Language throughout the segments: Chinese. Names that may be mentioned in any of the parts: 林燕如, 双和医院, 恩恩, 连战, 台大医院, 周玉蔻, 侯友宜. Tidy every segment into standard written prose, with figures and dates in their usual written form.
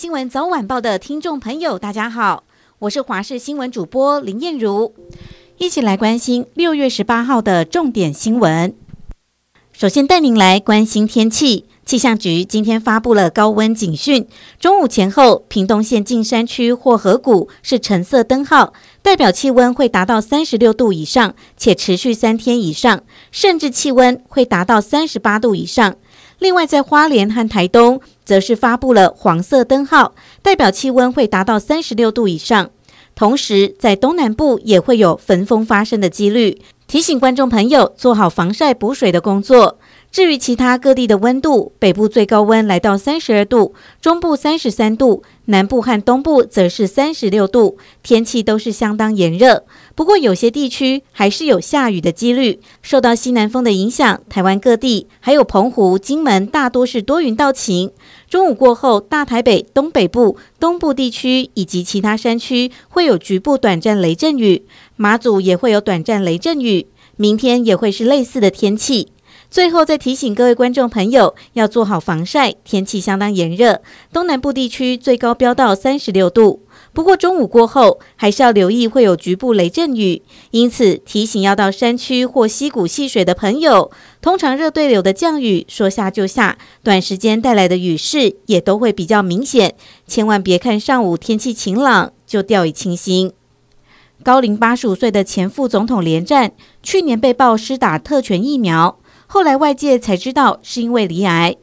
新闻早晚报的听众朋友，大家好，我是华视新闻主播林燕如，一起来关心6月18号的重点新闻。首先带您来关心天气。气象局今天发布了高温警讯，中午前后屏东县近山区或河谷是橙色灯号，代表气温会达到36度以上，且持续3天以上，甚至气温会达到38度以上。另外在花莲和台东则是发布了黄色灯号，代表气温会达到36度以上。同时在东南部也会有焚风发生的几率，提醒观众朋友做好防晒补水的工作。至于其他各地的温度，北部最高温来到32度，中部33度，南部和东部则是36度，天气都是相当炎热。不过有些地区还是有下雨的几率，受到西南风的影响，台湾各地还有澎湖、金门大多是多云到晴。中午过后，大台北、东北部、东部地区以及其他山区会有局部短暂雷阵雨，马祖也会有短暂雷阵雨，明天也会是类似的天气。最后再提醒各位观众朋友要做好防晒，天气相当炎热，东南部地区最高飙到36度。不过中午过后还是要留意会有局部雷阵雨，因此提醒要到山区或溪谷戏水的朋友，通常热对流的降雨说下就下，短时间带来的雨势也都会比较明显，千万别看上午天气晴朗就掉以轻心。高龄85岁的前副总统连战去年被曝施打特权疫苗，后来外界才知道是因为罹癌，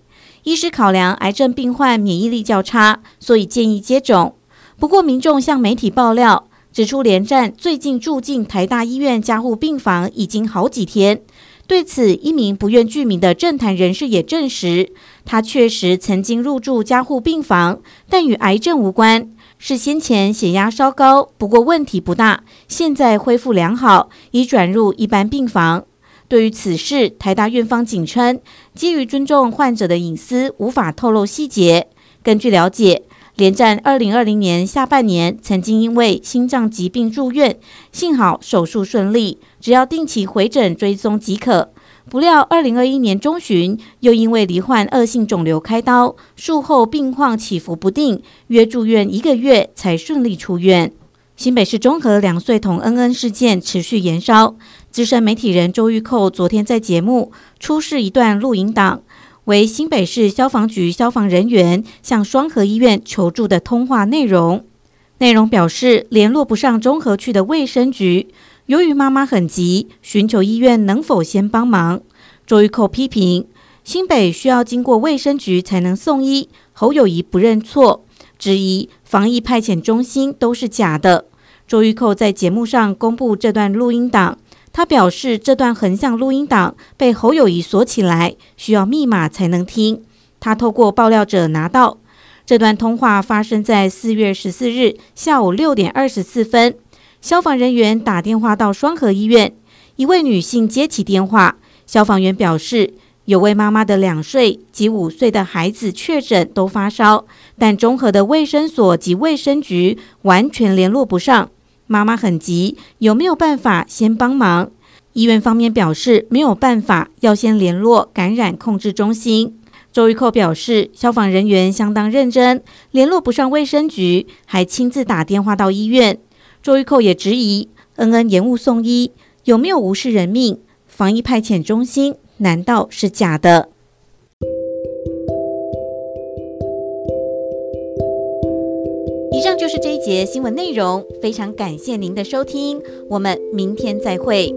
医师考量癌症病患免疫力较差，所以建议接种。不过民众向媒体爆料，指出连战最近住进台大医院加护病房已经好几天。对此，一名不愿具名的政坛人士也证实，他确实曾经入住加护病房，但与癌症无关，是先前血压稍高，不过问题不大，现在恢复良好，已转入一般病房。对于此事，台大院方仅称基于尊重患者的隐私，无法透露细节。根据了解，连战2020年下半年曾经因为心脏疾病住院，幸好手术顺利，只要定期回诊追踪即可。不料2021年中旬又因为罹患恶性肿瘤开刀，术后病况起伏不定，约住院1个月才顺利出院。新北市中和2岁童恩恩事件持续延烧，资深媒体人周玉蔻昨天在节目出示一段录影档，为新北市消防局消防人员向双和医院求助的通话内容。内容表示联络不上中和区的卫生局，由于妈妈很急，寻求医院能否先帮忙。周玉蔻批评新北需要经过卫生局才能送医，侯友宜不认错，质疑防疫派遣中心都是假的。周玉蔻在节目上公布这段录音档，他表示这段横向录音档被侯友宜锁起来，需要密码才能听，他透过爆料者拿到。这段通话发生在4月14日下午6点24分，消防人员打电话到双和医院，一位女性接起电话，消防员表示有位妈妈的2岁及5岁的孩子确诊都发烧，但中和的卫生所及卫生局完全联络不上，妈妈很急，有没有办法先帮忙？医院方面表示没有办法，要先联络感染控制中心。周玉蔻表示，消防人员相当认真，联络不上卫生局，还亲自打电话到医院。周玉蔻也质疑，恩恩延误送医，有没有无视人命？防疫派遣中心难道是假的？以上就是这一节新闻内容，非常感谢您的收听，我们明天再会。